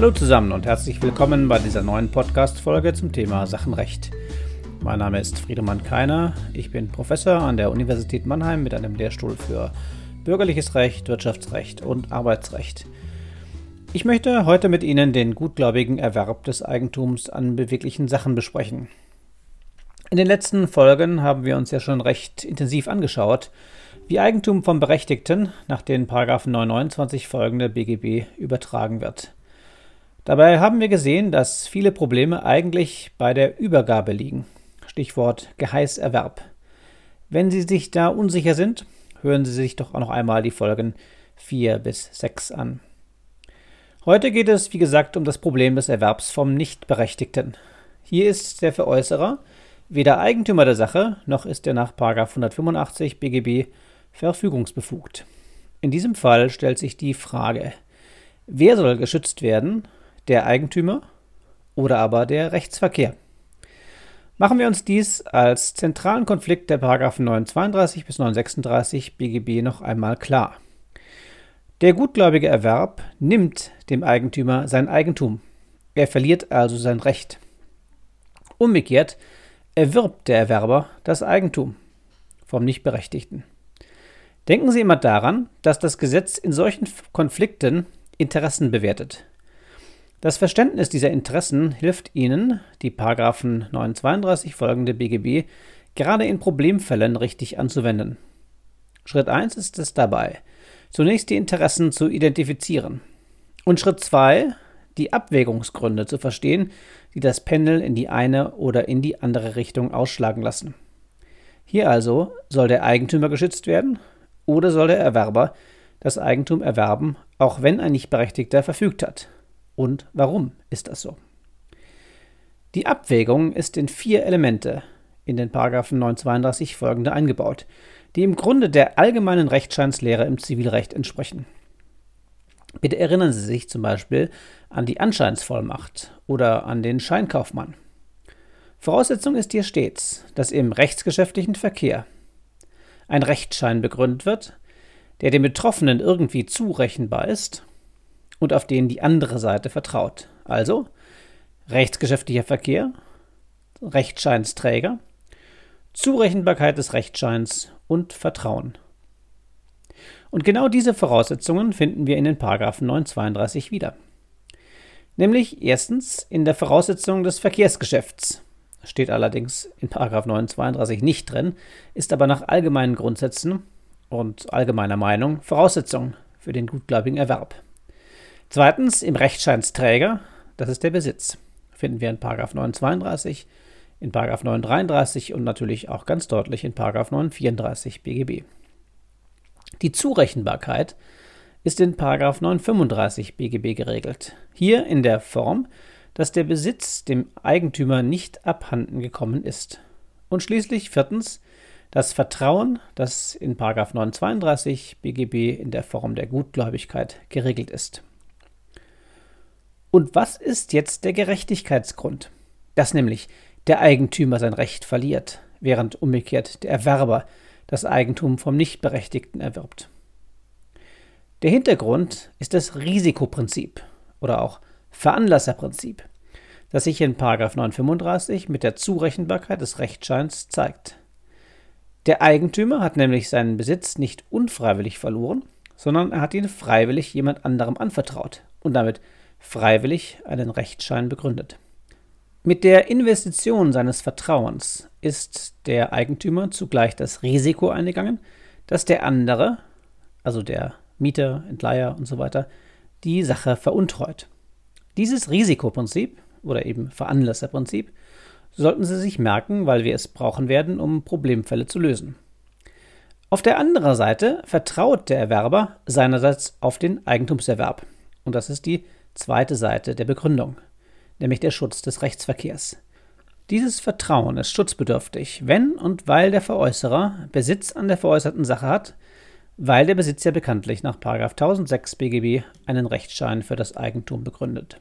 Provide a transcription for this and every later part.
Hallo zusammen und herzlich willkommen bei dieser neuen Podcast-Folge zum Thema Sachenrecht. Mein Name ist Friedemann Keiner, ich bin Professor an der Universität Mannheim mit einem Lehrstuhl für Bürgerliches Recht, Wirtschaftsrecht und Arbeitsrecht. Ich möchte heute mit Ihnen den gutgläubigen Erwerb des Eigentums an beweglichen Sachen besprechen. In den letzten Folgen haben wir uns ja schon recht intensiv angeschaut, wie Eigentum vom Berechtigten nach den § 29 folgende BGB übertragen wird. Dabei haben wir gesehen, dass viele Probleme eigentlich bei der Übergabe liegen. Stichwort Geheißerwerb. Wenn Sie sich da unsicher sind, hören Sie sich doch auch noch einmal die Folgen 4 bis 6 an. Heute geht es, wie gesagt, um das Problem des Erwerbs vom Nichtberechtigten. Hier ist der Veräußerer weder Eigentümer der Sache, noch ist er nach § 185 BGB verfügungsbefugt. In diesem Fall stellt sich die Frage, wer soll geschützt werden, der Eigentümer oder aber der Rechtsverkehr? Machen wir uns dies als zentralen Konflikt der § 932 bis 936 BGB noch einmal klar. Der gutgläubige Erwerb nimmt dem Eigentümer sein Eigentum. Er verliert also sein Recht. Umgekehrt erwirbt der Erwerber das Eigentum vom Nichtberechtigten. Denken Sie immer daran, dass das Gesetz in solchen Konflikten Interessen bewertet. Das Verständnis dieser Interessen hilft Ihnen, die § 932 folgende BGB gerade in Problemfällen richtig anzuwenden. Schritt 1 ist es dabei, zunächst die Interessen zu identifizieren und Schritt 2, die Abwägungsgründe zu verstehen, die das Pendel in die eine oder in die andere Richtung ausschlagen lassen. Hier also soll der Eigentümer geschützt werden oder soll der Erwerber das Eigentum erwerben, auch wenn ein Nichtberechtigter verfügt hat. Und warum ist das so? Die Abwägung ist in 4 Elemente in den § 932 folgende eingebaut, die im Grunde der allgemeinen Rechtscheinslehre im Zivilrecht entsprechen. Bitte erinnern Sie sich zum Beispiel an die Anscheinsvollmacht oder an den Scheinkaufmann. Voraussetzung ist hier stets, dass im rechtsgeschäftlichen Verkehr ein Rechtsschein begründet wird, der dem Betroffenen irgendwie zurechenbar ist und auf den die andere Seite vertraut. Also rechtsgeschäftlicher Verkehr, Rechtscheinsträger, Zurechenbarkeit des Rechtsscheins und Vertrauen. Und genau diese Voraussetzungen finden wir in den § 932 wieder. Nämlich erstens in der Voraussetzung des Verkehrsgeschäfts. Steht allerdings in § 932 nicht drin, ist aber nach allgemeinen Grundsätzen und allgemeiner Meinung Voraussetzung für den gutgläubigen Erwerb. Zweitens im Rechtscheinsträger, das ist der Besitz. Finden wir in § 932, in § 933 und natürlich auch ganz deutlich in § 934 BGB. Die Zurechenbarkeit ist in § 935 BGB geregelt. Hier in der Form, dass der Besitz dem Eigentümer nicht abhanden gekommen ist. Und schließlich viertens das Vertrauen, das in § 932 BGB in der Form der Gutgläubigkeit geregelt ist. Und was ist jetzt der Gerechtigkeitsgrund? Dass nämlich der Eigentümer sein Recht verliert, während umgekehrt der Erwerber das Eigentum vom Nichtberechtigten erwirbt. Der Hintergrund ist das Risikoprinzip oder auch Veranlasserprinzip, das sich in § 935 mit der Zurechenbarkeit des Rechtsscheins zeigt. Der Eigentümer hat nämlich seinen Besitz nicht unfreiwillig verloren, sondern er hat ihn freiwillig jemand anderem anvertraut und damit freiwillig einen Rechtsschein begründet. Mit der Investition seines Vertrauens ist der Eigentümer zugleich das Risiko eingegangen, dass der andere, also der Mieter, Entleiher und so weiter, die Sache veruntreut. Dieses Risikoprinzip oder eben Veranlasserprinzip sollten Sie sich merken, weil wir es brauchen werden, um Problemfälle zu lösen. Auf der anderen Seite vertraut der Erwerber seinerseits auf den Eigentumserwerb. Und das ist die zweite Seite der Begründung, nämlich der Schutz des Rechtsverkehrs. Dieses Vertrauen ist schutzbedürftig, wenn und weil der Veräußerer Besitz an der veräußerten Sache hat, weil der Besitz ja bekanntlich nach § 1006 BGB einen Rechtsschein für das Eigentum begründet.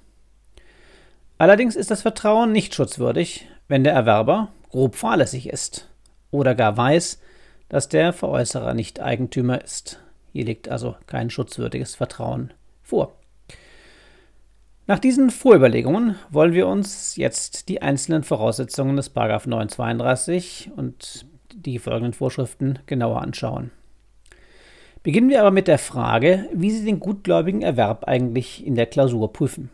Allerdings ist das Vertrauen nicht schutzwürdig, wenn der Erwerber grob fahrlässig ist oder gar weiß, dass der Veräußerer nicht Eigentümer ist. Hier liegt also kein schutzwürdiges Vertrauen vor. Nach diesen Vorüberlegungen wollen wir uns jetzt die einzelnen Voraussetzungen des § 932 und die folgenden Vorschriften genauer anschauen. Beginnen wir aber mit der Frage, wie Sie den gutgläubigen Erwerb eigentlich in der Klausur prüfen.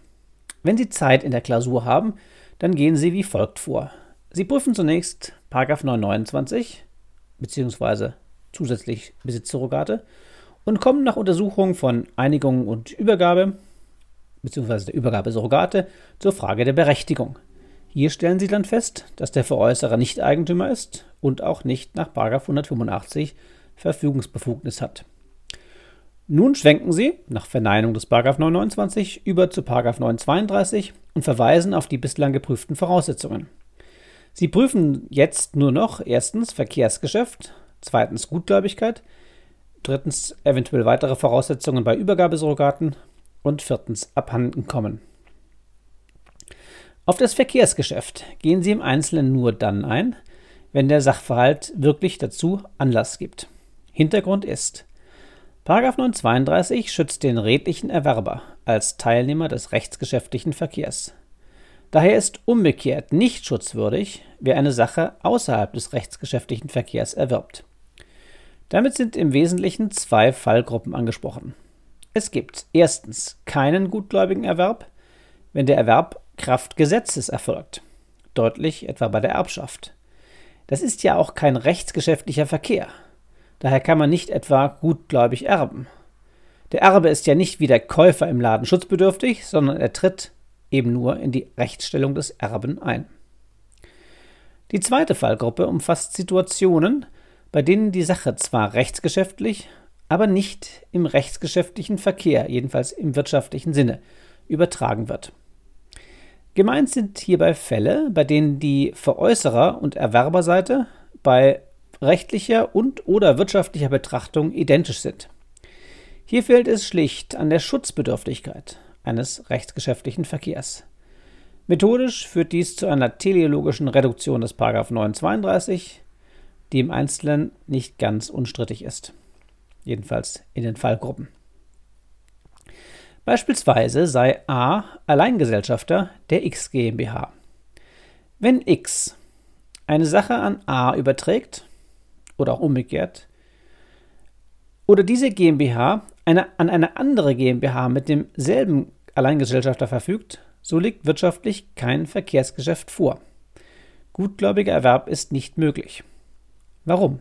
Wenn Sie Zeit in der Klausur haben, dann gehen Sie wie folgt vor. Sie prüfen zunächst § 929 bzw. zusätzlich Besitzsurrogate und kommen nach Untersuchung von Einigung und Übergabe bzw. der Übergabesurrogate zur Frage der Berechtigung. Hier stellen Sie dann fest, dass der Veräußerer nicht Eigentümer ist und auch nicht nach § 185 Verfügungsbefugnis hat. Nun schwenken Sie, nach Verneinung des § 929, über zu § 932 und verweisen auf die bislang geprüften Voraussetzungen. Sie prüfen jetzt nur noch erstens Verkehrsgeschäft, zweitens Gutgläubigkeit, drittens eventuell weitere Voraussetzungen bei Übergabesurrogaten und viertens Abhandenkommen. Auf das Verkehrsgeschäft gehen Sie im Einzelnen nur dann ein, wenn der Sachverhalt wirklich dazu Anlass gibt. Hintergrund ist: § 932 schützt den redlichen Erwerber als Teilnehmer des rechtsgeschäftlichen Verkehrs. Daher ist umgekehrt nicht schutzwürdig, wer eine Sache außerhalb des rechtsgeschäftlichen Verkehrs erwirbt. Damit sind im Wesentlichen zwei Fallgruppen angesprochen. Es gibt erstens keinen gutgläubigen Erwerb, wenn der Erwerb kraft Gesetzes erfolgt, deutlich etwa bei der Erbschaft. Das ist ja auch kein rechtsgeschäftlicher Verkehr, daher kann man nicht etwa gutgläubig erben. Der Erbe ist ja nicht wie der Käufer im Laden schutzbedürftig, sondern er tritt eben nur in die Rechtsstellung des Erben ein. Die zweite Fallgruppe umfasst Situationen, bei denen die Sache zwar rechtsgeschäftlich, aber nicht im rechtsgeschäftlichen Verkehr, jedenfalls im wirtschaftlichen Sinne, übertragen wird. Gemeint sind hierbei Fälle, bei denen die Veräußerer- und Erwerberseite bei rechtlicher und oder wirtschaftlicher Betrachtung identisch sind. Hier fehlt es schlicht an der Schutzbedürftigkeit eines rechtsgeschäftlichen Verkehrs. Methodisch führt dies zu einer teleologischen Reduktion des § 932, die im Einzelnen nicht ganz unstrittig ist, jedenfalls in den Fallgruppen. Beispielsweise sei A Alleingesellschafter der X GmbH. Wenn X eine Sache an A überträgt oder auch umgekehrt oder diese GmbH an eine andere GmbH mit demselben Alleingesellschafter verfügt, so liegt wirtschaftlich kein Verkehrsgeschäft vor. Gutgläubiger Erwerb ist nicht möglich. Warum?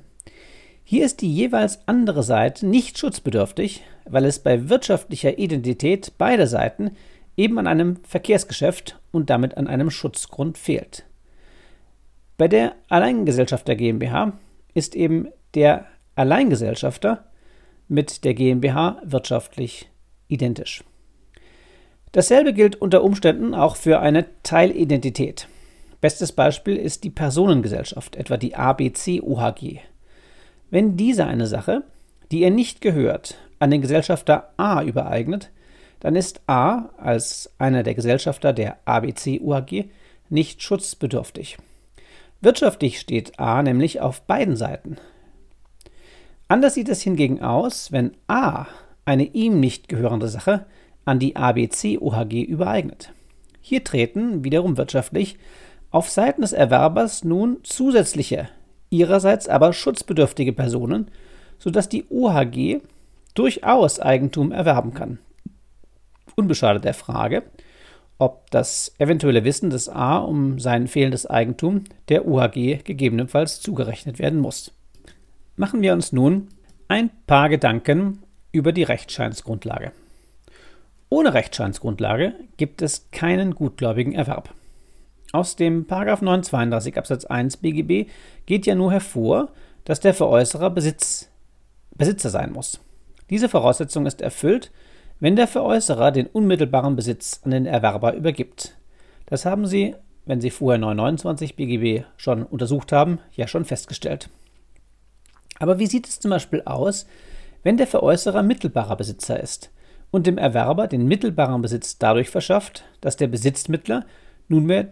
Hier ist die jeweils andere Seite nicht schutzbedürftig, weil es bei wirtschaftlicher Identität beider Seiten eben an einem Verkehrsgeschäft und damit an einem Schutzgrund fehlt. Bei der Alleingesellschafter GmbH ist eben der Alleingesellschafter mit der GmbH wirtschaftlich identisch. Dasselbe gilt unter Umständen auch für eine Teilidentität. Bestes Beispiel ist die Personengesellschaft, etwa die ABC-OHG. Wenn diese eine Sache, die ihr nicht gehört, an den Gesellschafter A übereignet, dann ist A als einer der Gesellschafter der ABC-UAG nicht schutzbedürftig. Wirtschaftlich steht A nämlich auf beiden Seiten. Anders sieht es hingegen aus, wenn A eine ihm nicht gehörende Sache an die ABC-OHG übereignet. Hier treten wiederum wirtschaftlich auf Seiten des Erwerbers nun zusätzliche, ihrerseits aber schutzbedürftige Personen, sodass die OHG durchaus Eigentum erwerben kann. Unbeschadet der Frage, ob das eventuelle Wissen des A um sein fehlendes Eigentum der OHG gegebenenfalls zugerechnet werden muss. Machen wir uns nun ein paar Gedanken über die Rechtsscheinsgrundlage. Ohne Rechtsscheinsgrundlage gibt es keinen gutgläubigen Erwerb. Aus dem § 932 Absatz 1 BGB geht ja nur hervor, dass der Veräußerer Besitzer sein muss. Diese Voraussetzung ist erfüllt, wenn der Veräußerer den unmittelbaren Besitz an den Erwerber übergibt. Das haben Sie, wenn Sie vorher 929 BGB schon untersucht haben, ja schon festgestellt. Aber wie sieht es zum Beispiel aus, wenn der Veräußerer mittelbarer Besitzer ist und dem Erwerber den mittelbaren Besitz dadurch verschafft, dass der Besitzmittler nunmehr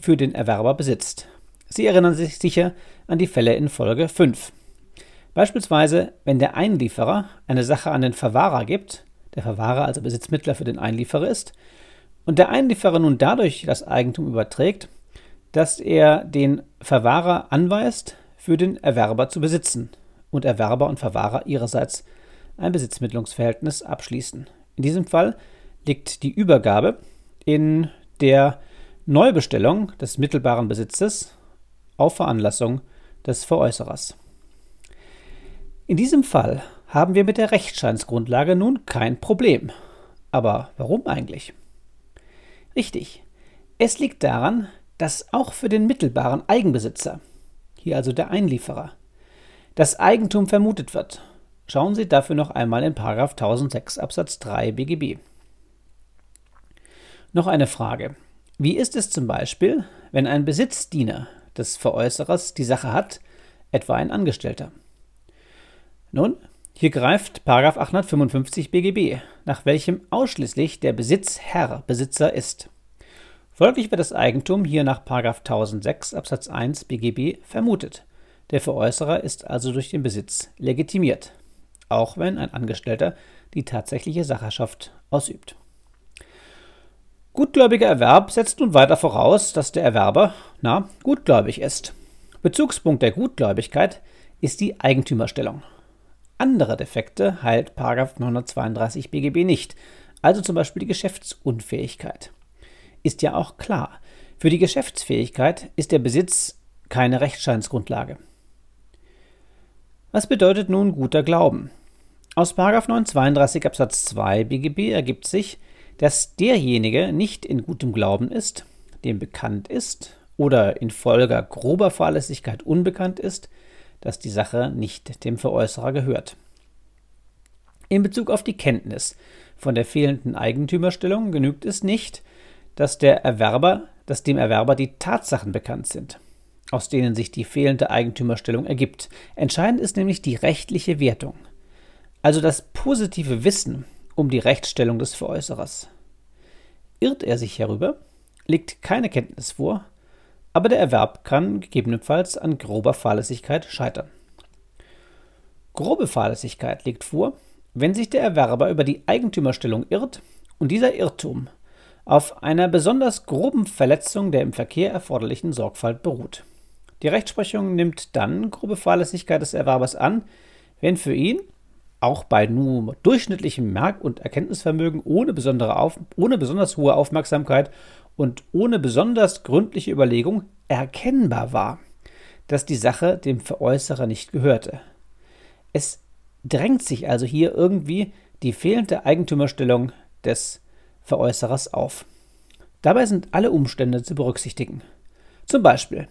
für den Erwerber besitzt? Sie erinnern sich sicher an die Fälle in Folge 5. Beispielsweise, wenn der Einlieferer eine Sache an den Verwahrer gibt, der Verwahrer also Besitzmittler für den Einlieferer ist, Und der Einlieferer nun dadurch das Eigentum überträgt, dass er den Verwahrer anweist, für den Erwerber zu besitzen und Erwerber und Verwahrer ihrerseits ein Besitzmittlungsverhältnis abschließen. In diesem Fall liegt die Übergabe in der Neubestellung des mittelbaren Besitzes auf Veranlassung des Veräußerers. In diesem Fall haben wir mit der Rechtsscheinsgrundlage nun kein Problem. Aber warum eigentlich? Richtig, es liegt daran, dass auch für den mittelbaren Eigenbesitzer, hier also der Einlieferer, das Eigentum vermutet wird. Schauen Sie dafür noch einmal in § 1006 Absatz 3 BGB. Noch eine Frage. Wie ist es zum Beispiel, wenn ein Besitzdiener des Veräußerers die Sache hat, etwa ein Angestellter? Nun, hier greift § 855 BGB, nach welchem ausschließlich der Besitzherr Besitzer ist. Folglich wird das Eigentum hier nach § 1006 Absatz 1 BGB vermutet. Der Veräußerer ist also durch den Besitz legitimiert, auch wenn ein Angestellter die tatsächliche Sacherschaft ausübt. Gutgläubiger Erwerb setzt nun weiter voraus, dass der Erwerber, gutgläubig ist. Bezugspunkt der Gutgläubigkeit ist die Eigentümerstellung. Andere Defekte heilt § 932 BGB nicht, also zum Beispiel die Geschäftsunfähigkeit. Ist ja auch klar, für die Geschäftsfähigkeit ist der Besitz keine Rechtsscheinsgrundlage. Was bedeutet nun guter Glauben? Aus § 932 Absatz 2 BGB ergibt sich, dass derjenige nicht in gutem Glauben ist, dem bekannt ist oder infolge grober Fahrlässigkeit unbekannt ist, dass die Sache nicht dem Veräußerer gehört. In Bezug auf die Kenntnis von der fehlenden Eigentümerstellung genügt es nicht, dass dem Erwerber die Tatsachen bekannt sind, aus denen sich die fehlende Eigentümerstellung ergibt. Entscheidend ist nämlich die rechtliche Wertung, also das positive Wissen um die Rechtsstellung des Veräußerers. Irrt er sich hierüber, liegt keine Kenntnis vor, aber der Erwerb kann gegebenenfalls an grober Fahrlässigkeit scheitern. Grobe Fahrlässigkeit liegt vor, wenn sich der Erwerber über die Eigentümerstellung irrt und dieser Irrtum auf einer besonders groben Verletzung der im Verkehr erforderlichen Sorgfalt beruht. Die Rechtsprechung nimmt dann grobe Fahrlässigkeit des Erwerbers an, wenn für ihn, auch bei nur durchschnittlichem Merk- und Erkenntnisvermögen ohne besonders hohe Aufmerksamkeit und ohne besonders gründliche Überlegung erkennbar war, dass die Sache dem Veräußerer nicht gehörte. Es drängt sich also hier irgendwie die fehlende Eigentümerstellung des Veräußerers auf. Dabei sind alle Umstände zu berücksichtigen. Zum Beispiel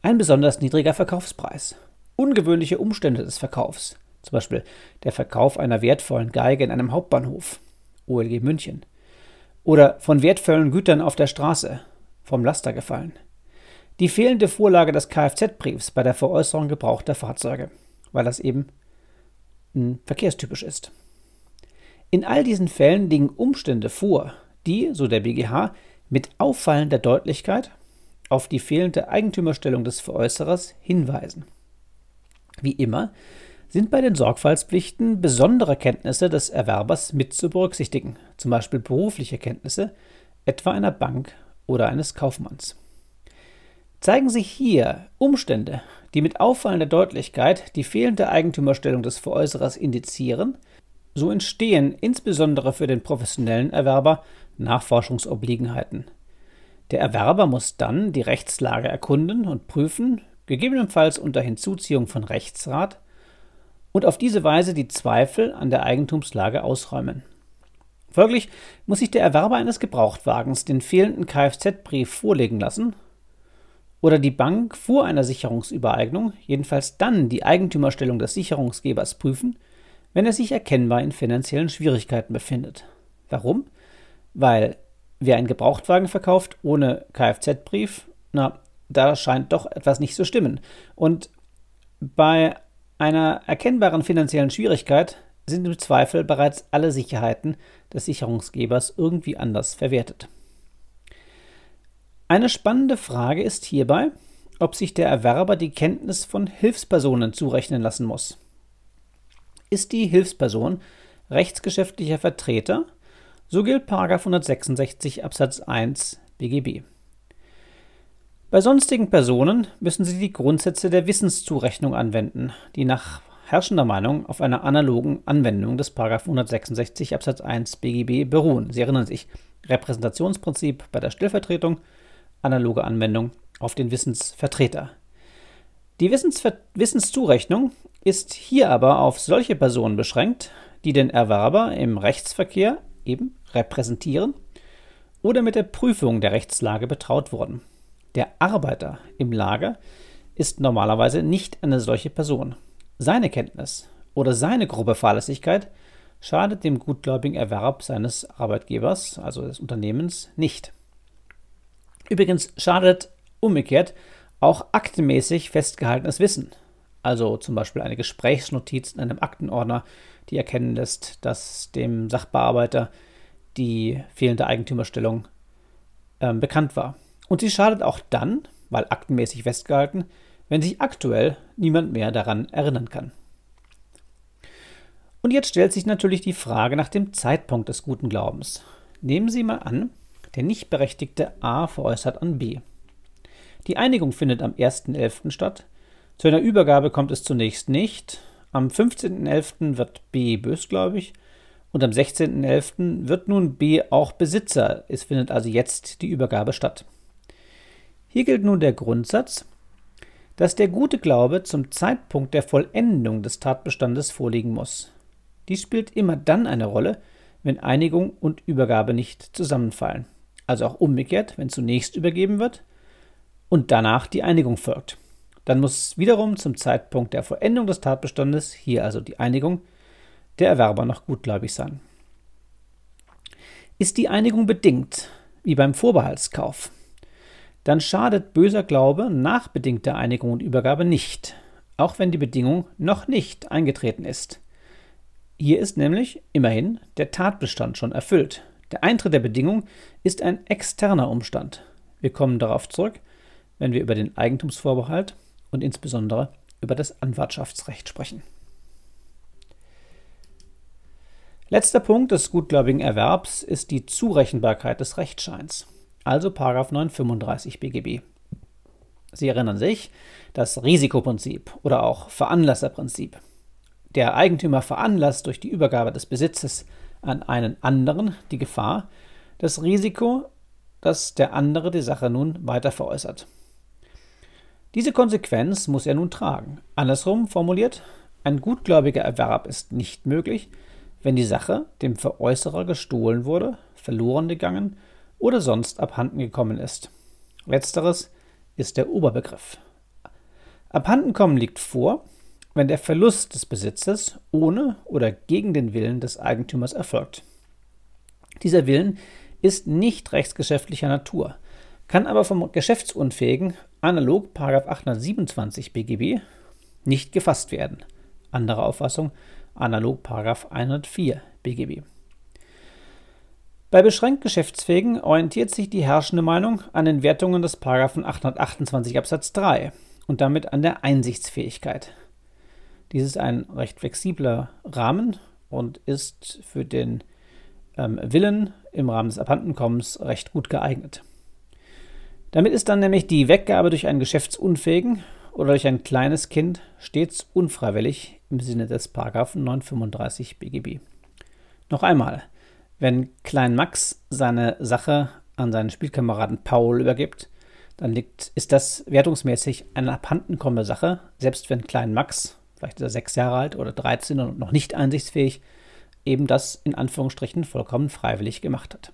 ein besonders niedriger Verkaufspreis, ungewöhnliche Umstände des Verkaufs, zum Beispiel der Verkauf einer wertvollen Geige in einem Hauptbahnhof, OLG München, oder von wertvollen Gütern auf der Straße, vom Laster gefallen, die fehlende Vorlage des Kfz-Briefs bei der Veräußerung gebrauchter Fahrzeuge, weil das eben verkehrstypisch ist. In all diesen Fällen liegen Umstände vor, die, so der BGH, mit auffallender Deutlichkeit auf die fehlende Eigentümerstellung des Veräußerers hinweisen. Wie immer sind bei den Sorgfaltspflichten besondere Kenntnisse des Erwerbers mit zu berücksichtigen, zum Beispiel berufliche Kenntnisse, etwa einer Bank oder eines Kaufmanns. Zeigen sich hier Umstände, die mit auffallender Deutlichkeit die fehlende Eigentümerstellung des Veräußerers indizieren, so entstehen insbesondere für den professionellen Erwerber Nachforschungsobliegenheiten. Der Erwerber muss dann die Rechtslage erkunden und prüfen, gegebenenfalls unter Hinzuziehung von Rechtsrat, und auf diese Weise die Zweifel an der Eigentumslage ausräumen. Folglich muss sich der Erwerber eines Gebrauchtwagens den fehlenden Kfz-Brief vorlegen lassen oder die Bank vor einer Sicherungsübereignung jedenfalls dann die Eigentümerstellung des Sicherungsgebers prüfen, wenn er sich erkennbar in finanziellen Schwierigkeiten befindet. Warum? Weil wer einen Gebrauchtwagen verkauft ohne Kfz-Brief, da scheint doch etwas nicht zu stimmen. Und bei einer erkennbaren finanziellen Schwierigkeit sind im Zweifel bereits alle Sicherheiten des Sicherungsgebers irgendwie anders verwertet. Eine spannende Frage ist hierbei, ob sich der Erwerber die Kenntnis von Hilfspersonen zurechnen lassen muss. Ist die Hilfsperson rechtsgeschäftlicher Vertreter, So gilt § 166 Absatz 1 BGB. Bei sonstigen Personen müssen Sie die Grundsätze der Wissenszurechnung anwenden, die nach herrschender Meinung auf einer analogen Anwendung des § 166 Absatz 1 BGB beruhen. Sie erinnern sich, Repräsentationsprinzip bei der Stellvertretung, analoge Anwendung auf den Wissensvertreter. Die Wissenszurechnung ist hier aber auf solche Personen beschränkt, die den Erwerber im Rechtsverkehr eben repräsentieren oder mit der Prüfung der Rechtslage betraut wurden. Der Arbeiter im Lager ist normalerweise nicht eine solche Person. Seine Kenntnis oder seine grobe Fahrlässigkeit schadet dem gutgläubigen Erwerb seines Arbeitgebers, also des Unternehmens, nicht. Übrigens schadet umgekehrt auch aktenmäßig festgehaltenes Wissen, also zum Beispiel eine Gesprächsnotiz in einem Aktenordner, die erkennen lässt, dass dem Sachbearbeiter die fehlende Eigentümerstellung bekannt war. Und sie schadet auch dann, weil aktenmäßig festgehalten, wenn sich aktuell niemand mehr daran erinnern kann. Und jetzt stellt sich natürlich die Frage nach dem Zeitpunkt des guten Glaubens. Nehmen Sie mal an, der Nichtberechtigte A veräußert an B. Die Einigung findet am 1.11. statt. Zu einer Übergabe kommt es zunächst nicht. Am 15.11. wird B bösgläubig und am 16.11. wird nun B auch Besitzer. Es findet also jetzt die Übergabe statt. Hier gilt nun der Grundsatz, dass der gute Glaube zum Zeitpunkt der Vollendung des Tatbestandes vorliegen muss. Dies spielt immer dann eine Rolle, wenn Einigung und Übergabe nicht zusammenfallen. Also auch umgekehrt, wenn zunächst übergeben wird und danach die Einigung folgt. Dann muss wiederum zum Zeitpunkt der Vollendung des Tatbestandes, hier also die Einigung, der Erwerber noch gutgläubig sein. Ist die Einigung bedingt, wie beim Vorbehaltskauf, dann schadet böser Glaube nach bedingter Einigung und Übergabe nicht, auch wenn die Bedingung noch nicht eingetreten ist. Hier ist nämlich immerhin der Tatbestand schon erfüllt. Der Eintritt der Bedingung ist ein externer Umstand. Wir kommen darauf zurück, wenn wir über den Eigentumsvorbehalt und insbesondere über das Anwartschaftsrecht sprechen. Letzter Punkt des gutgläubigen Erwerbs ist die Zurechenbarkeit des Rechtsscheins, also § 935 BGB. Sie erinnern sich, das Risikoprinzip oder auch Veranlasserprinzip. Der Eigentümer veranlasst durch die Übergabe des Besitzes an einen anderen die Gefahr, das Risiko, dass der andere die Sache nun weiter veräußert. Diese Konsequenz muss er nun tragen. Andersrum formuliert, ein gutgläubiger Erwerb ist nicht möglich, wenn die Sache dem Veräußerer gestohlen wurde, verloren gegangen oder sonst abhanden gekommen ist. Letzteres ist der Oberbegriff. Abhandenkommen liegt vor, wenn der Verlust des Besitzes ohne oder gegen den Willen des Eigentümers erfolgt. Dieser Willen ist nicht rechtsgeschäftlicher Natur, kann aber vom Geschäftsunfähigen analog § 827 BGB nicht gefasst werden. Andere Auffassung analog § 104 BGB. Bei beschränkt Geschäftsfähigen orientiert sich die herrschende Meinung an den Wertungen des § 828 Absatz 3 und damit an der Einsichtsfähigkeit. Dies ist ein recht flexibler Rahmen und ist für den Willen im Rahmen des Abhandenkommens recht gut geeignet. Damit ist dann nämlich die Weggabe durch einen Geschäftsunfähigen oder durch ein kleines Kind stets unfreiwillig im Sinne des § 935 BGB. Noch einmal, wenn Klein Max seine Sache an seinen Spielkameraden Paul übergibt, dann ist das wertungsmäßig eine abhandenkommende Sache, selbst wenn Klein Max, vielleicht ist er 6 Jahre alt oder 13 und noch nicht einsichtsfähig, eben das in Anführungsstrichen vollkommen freiwillig gemacht hat.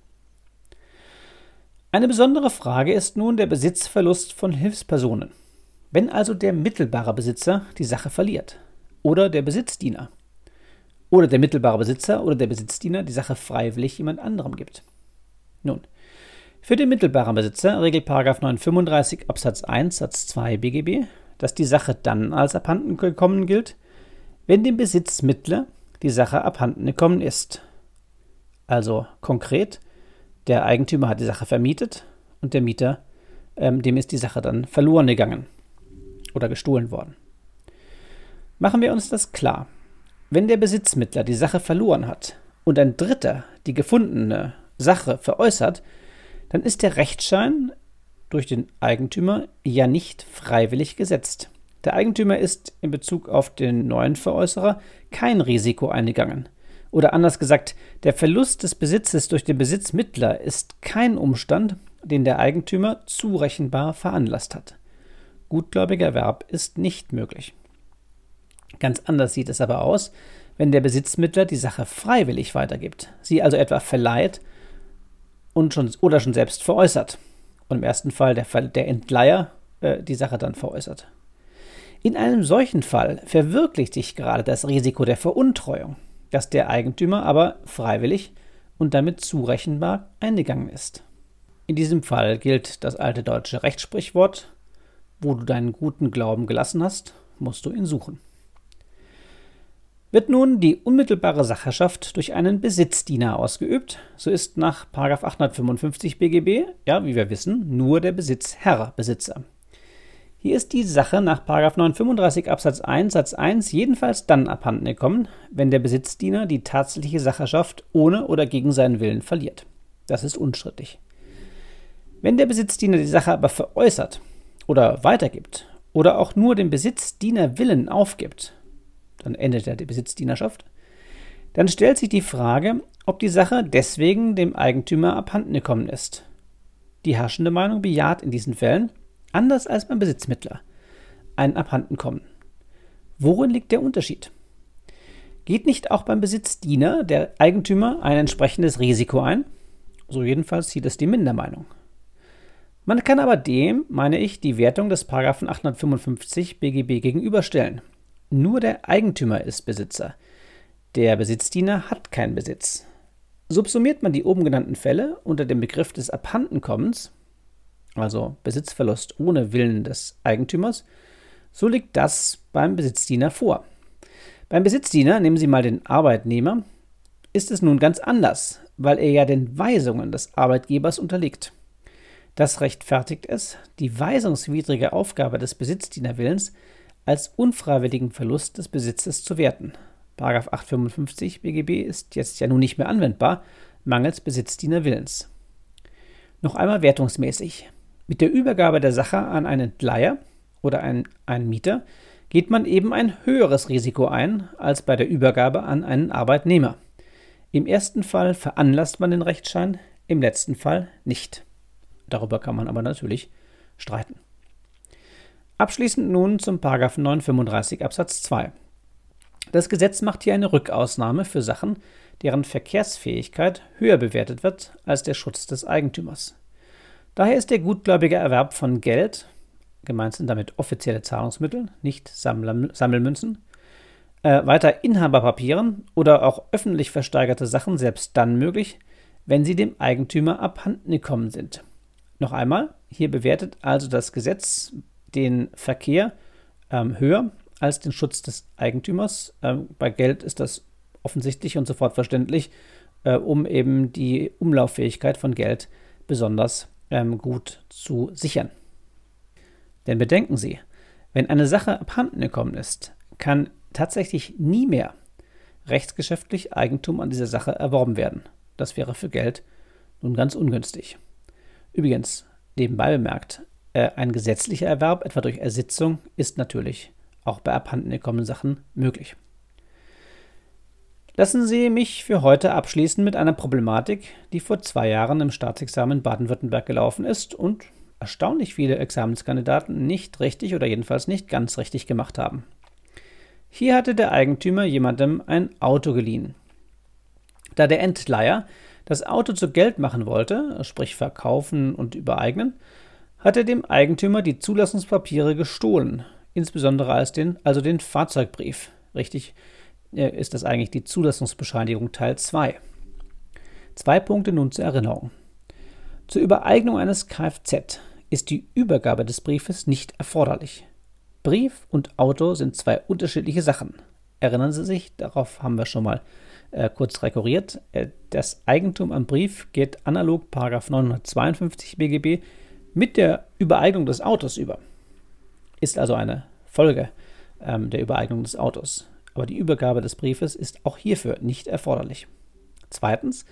Eine besondere Frage ist nun der Besitzverlust von Hilfspersonen. Wenn also der mittelbare Besitzer die Sache verliert oder der Besitzdiener oder der mittelbare Besitzer oder der Besitzdiener die Sache freiwillig jemand anderem gibt. Nun, für den mittelbaren Besitzer regelt § 935 Absatz 1 Satz 2 BGB, dass die Sache dann als abhanden gekommen gilt, wenn dem Besitzmittler die Sache abhanden gekommen ist. Also konkret, der Eigentümer hat die Sache vermietet und der Mieter, dem ist die Sache dann verloren gegangen oder gestohlen worden. Machen wir uns das klar. Wenn der Besitzmittler die Sache verloren hat und ein Dritter die gefundene Sache veräußert, dann ist der Rechtsschein durch den Eigentümer ja nicht freiwillig gesetzt. Der Eigentümer ist in Bezug auf den neuen Veräußerer kein Risiko eingegangen. Oder anders gesagt, der Verlust des Besitzes durch den Besitzmittler ist kein Umstand, den der Eigentümer zurechenbar veranlasst hat. Gutgläubiger Erwerb ist nicht möglich. Ganz anders sieht es aber aus, wenn der Besitzmittler die Sache freiwillig weitergibt, sie also etwa verleiht und schon selbst veräußert. Und im ersten Fall der Entleiher die Sache dann veräußert. In einem solchen Fall verwirklicht sich gerade das Risiko der Veruntreuung, dass der Eigentümer aber freiwillig und damit zurechenbar eingegangen ist. In diesem Fall gilt das alte deutsche Rechtssprichwort: Wo du deinen guten Glauben gelassen hast, musst du ihn suchen. Wird nun die unmittelbare Sachherrschaft durch einen Besitzdiener ausgeübt, so ist nach § 855 BGB, ja, wie wir wissen, nur der Besitzherr Besitzer. Hier ist die Sache nach § 935 Absatz 1 Satz 1 jedenfalls dann abhanden gekommen, wenn der Besitzdiener die tatsächliche Sachherrschaft ohne oder gegen seinen Willen verliert. Das ist unstrittig. Wenn der Besitzdiener die Sache aber veräußert oder weitergibt oder auch nur den Besitzdienerwillen aufgibt, dann endet ja die Besitzdienerschaft, dann stellt sich die Frage, ob die Sache deswegen dem Eigentümer abhanden gekommen ist. Die herrschende Meinung bejaht in diesen Fällen, anders als beim Besitzmittler, ein Abhandenkommen. Worin liegt der Unterschied? Geht nicht auch beim Besitzdiener der Eigentümer ein entsprechendes Risiko ein? So jedenfalls sieht es die Mindermeinung. Man kann aber dem, meine ich, die Wertung des § 855 BGB gegenüberstellen. Nur der Eigentümer ist Besitzer. Der Besitzdiener hat keinen Besitz. Subsumiert man die oben genannten Fälle unter dem Begriff des Abhandenkommens, also Besitzverlust ohne Willen des Eigentümers, so liegt das beim Besitzdiener vor. Beim Besitzdiener, nehmen Sie mal den Arbeitnehmer, ist es nun ganz anders, weil er ja den Weisungen des Arbeitgebers unterliegt. Das rechtfertigt es, die weisungswidrige Aufgabe des Besitzdienerwillens als unfreiwilligen Verlust des Besitzes zu werten. § 855 BGB ist jetzt ja nun nicht mehr anwendbar, mangels Besitzdienerwillens. Noch einmal wertungsmäßig. Mit der Übergabe der Sache an einen Leiher oder einen Mieter geht man eben ein höheres Risiko ein, als bei der Übergabe an einen Arbeitnehmer. Im ersten Fall veranlasst man den Rechtsschein, im letzten Fall nicht. Darüber kann man aber natürlich streiten. Abschließend nun zum § 935 Absatz 2. Das Gesetz macht hier eine Rückausnahme für Sachen, deren Verkehrsfähigkeit höher bewertet wird als der Schutz des Eigentümers. Daher ist der gutgläubige Erwerb von Geld, gemeint sind damit offizielle Zahlungsmittel, nicht Sammelmünzen, weiter Inhaberpapieren oder auch öffentlich versteigerte Sachen selbst dann möglich, wenn sie dem Eigentümer abhanden gekommen sind. Noch einmal, hier bewertet also das Gesetz den Verkehr höher als den Schutz des Eigentümers. Bei Geld ist das offensichtlich und sofort verständlich, um eben die Umlauffähigkeit von Geld besonders gut zu sichern. Denn bedenken Sie, wenn eine Sache abhanden gekommen ist, kann tatsächlich nie mehr rechtsgeschäftlich Eigentum an dieser Sache erworben werden. Das wäre für Geld nun ganz ungünstig. Übrigens, nebenbei bemerkt, ein gesetzlicher Erwerb, etwa durch Ersitzung, ist natürlich auch bei abhandengekommenen Sachen möglich. Lassen Sie mich für heute abschließen mit einer Problematik, die vor 2 Jahren im Staatsexamen in Baden-Württemberg gelaufen ist und erstaunlich viele Examenskandidaten nicht richtig oder jedenfalls nicht ganz richtig gemacht haben. Hier hatte der Eigentümer jemandem ein Auto geliehen. Da der Entleiher das Auto zu Geld machen wollte, sprich verkaufen und übereignen, hat er dem Eigentümer die Zulassungspapiere gestohlen, insbesondere also den Fahrzeugbrief. Richtig ist das eigentlich die Zulassungsbescheinigung Teil 2. 2 Punkte nun zur Erinnerung. Zur Übereignung eines Kfz ist die Übergabe des Briefes nicht erforderlich. Brief und Auto sind 2 unterschiedliche Sachen. Erinnern Sie sich, darauf haben wir schon mal kurz rekurriert. Das Eigentum am Brief geht analog § 952 BGB mit der Übereignung des Autos über. Ist also eine Folge der Übereignung des Autos. Aber die Übergabe des Briefes ist auch hierfür nicht erforderlich. Zweitens,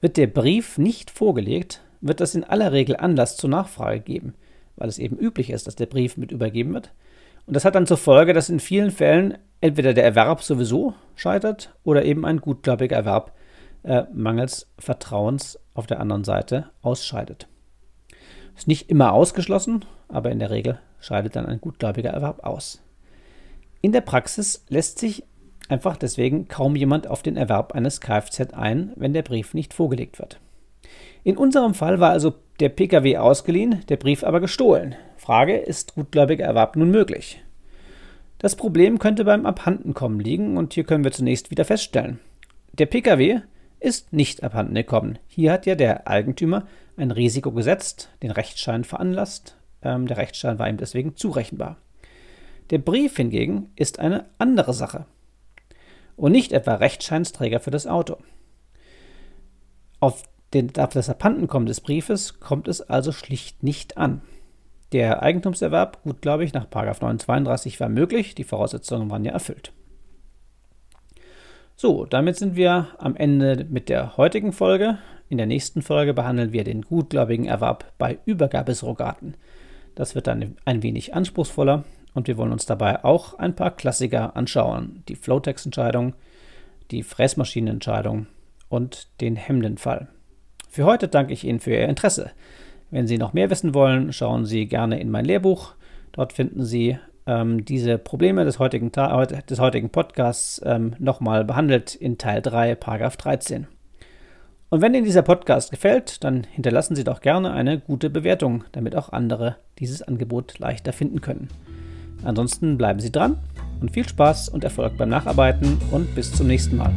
wird der Brief nicht vorgelegt, wird das in aller Regel Anlass zur Nachfrage geben, weil es eben üblich ist, dass der Brief mit übergeben wird. Und das hat dann zur Folge, dass in vielen Fällen entweder der Erwerb sowieso scheitert oder eben ein gutgläubiger Erwerb mangels Vertrauens auf der anderen Seite ausscheidet. Ist nicht immer ausgeschlossen, aber in der Regel scheidet dann ein gutgläubiger Erwerb aus. In der Praxis lässt sich einfach deswegen kaum jemand auf den Erwerb eines Kfz ein, wenn der Brief nicht vorgelegt wird. In unserem Fall war also der Pkw ausgeliehen, der Brief aber gestohlen. Frage, ist gutgläubiger Erwerb nun möglich? Das Problem könnte beim Abhandenkommen liegen und hier können wir zunächst wieder feststellen, der Pkw ist nicht abhandengekommen. Hier hat ja der Eigentümer ein Risiko gesetzt, den Rechtsschein veranlasst. Der Rechtsschein war ihm deswegen zurechenbar. Der Brief hingegen ist eine andere Sache und nicht etwa Rechtsscheinsträger für das Auto. Auf das Abhandenkommen des Briefes kommt es also schlicht nicht an. Der Eigentumserwerb, gutgläubig, nach § 932 war möglich, die Voraussetzungen waren ja erfüllt. So, damit sind wir am Ende mit der heutigen Folge. In der nächsten Folge behandeln wir den gutgläubigen Erwerb bei Übergabesurrogaten. Das wird dann ein wenig anspruchsvoller und wir wollen uns dabei auch ein paar Klassiker anschauen. Die Flowtax-Entscheidung, die Fräsmaschinenentscheidung und den Hemden-Fall. Für heute danke ich Ihnen für Ihr Interesse. Wenn Sie noch mehr wissen wollen, schauen Sie gerne in mein Lehrbuch. Dort finden Sie diese Probleme des heutigen Podcasts nochmal behandelt in Teil 3, § 13. Und wenn Ihnen dieser Podcast gefällt, dann hinterlassen Sie doch gerne eine gute Bewertung, damit auch andere dieses Angebot leichter finden können. Ansonsten bleiben Sie dran und viel Spaß und Erfolg beim Nacharbeiten und bis zum nächsten Mal.